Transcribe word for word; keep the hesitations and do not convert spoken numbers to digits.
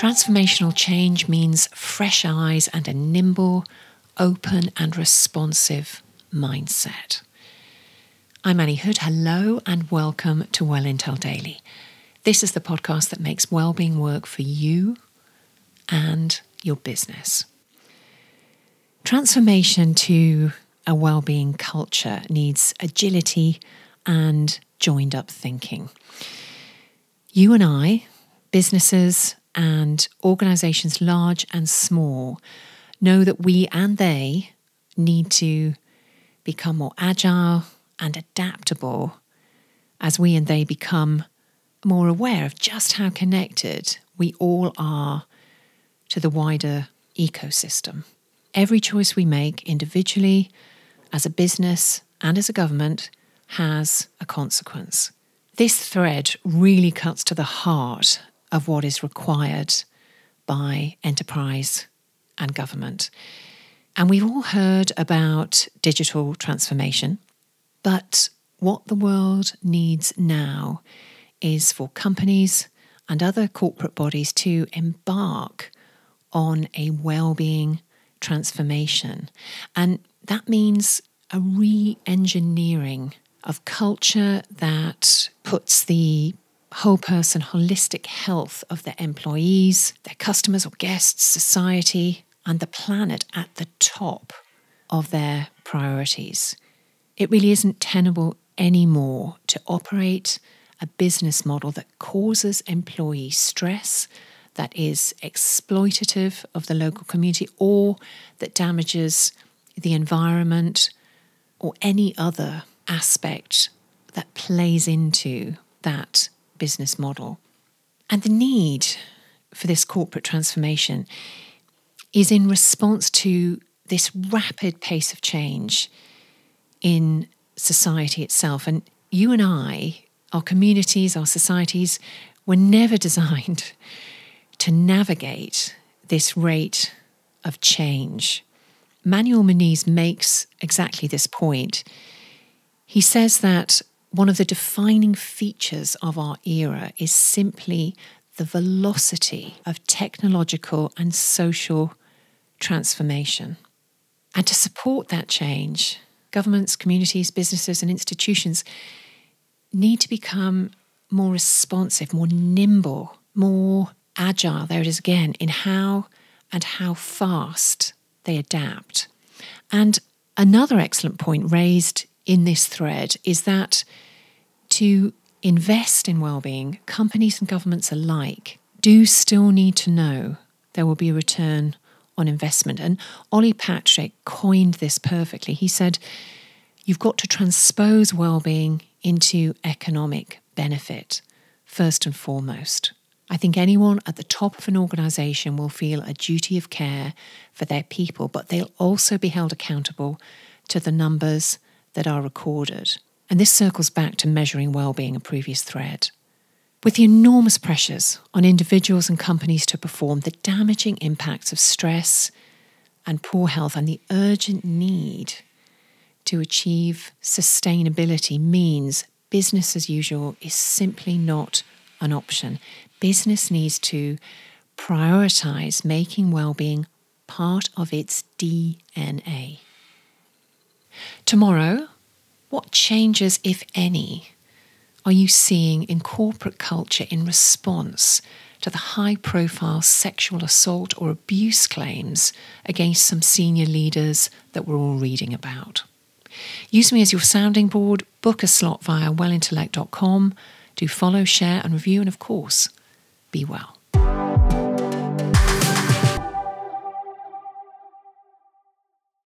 Transformational change means fresh eyes and a nimble, open and responsive mindset. I'm Annie Hood. Hello and welcome to Well Intel Daily. This is the podcast that makes well-being work for you and your business. Transformation to a well-being culture needs agility and joined-up thinking. You and I, businesses and organisations large and small, know that we and they need to become more agile and adaptable as we and they become more aware of just how connected we all are to the wider ecosystem. Every choice we make individually, as a business and as a government, has a consequence. This thread really cuts to the heart of what is required by enterprise and government. And we've all heard about digital transformation, but what the world needs now is for companies and other corporate bodies to embark on a well-being transformation. And that means a re-engineering of culture that puts the whole person, holistic health of their employees, their customers or guests, society, and the planet at the top of their priorities. It really isn't tenable anymore to operate a business model that causes employee stress, that is exploitative of the local community, or that damages the environment or any other aspect that plays into that business model. And the need for this corporate transformation is in response to this rapid pace of change in society itself. And you and I, our communities, our societies, were never designed to navigate this rate of change. Manuel Moniz makes exactly this point. He says that one of the defining features of our era is simply the velocity of technological and social transformation. And to support that change, governments, communities, businesses, and institutions need to become more responsive, more nimble, more agile, there it is again, in how and how fast they adapt. And another excellent point raised in this thread is that to invest in well-being, companies and governments alike do still need to know there will be a return on investment. And Ollie Patrick coined this perfectly. He said, you've got to transpose well-being into economic benefit, first and foremost. I think anyone at the top of an organisation will feel a duty of care for their people, but they'll also be held accountable to the numbers that are recorded. And this circles back to measuring well-being, a previous thread. With the enormous pressures on individuals and companies to perform, the damaging impacts of stress and poor health, and the urgent need to achieve sustainability means business as usual is simply not an option. Business needs to prioritise making well-being part of its D N A. Tomorrow, what changes, if any, are you seeing in corporate culture in response to the high-profile sexual assault or abuse claims against some senior leaders that we're all reading about? Use me as your sounding board. Book a slot via well intellect dot com. Do follow, share and review, and of course, be well.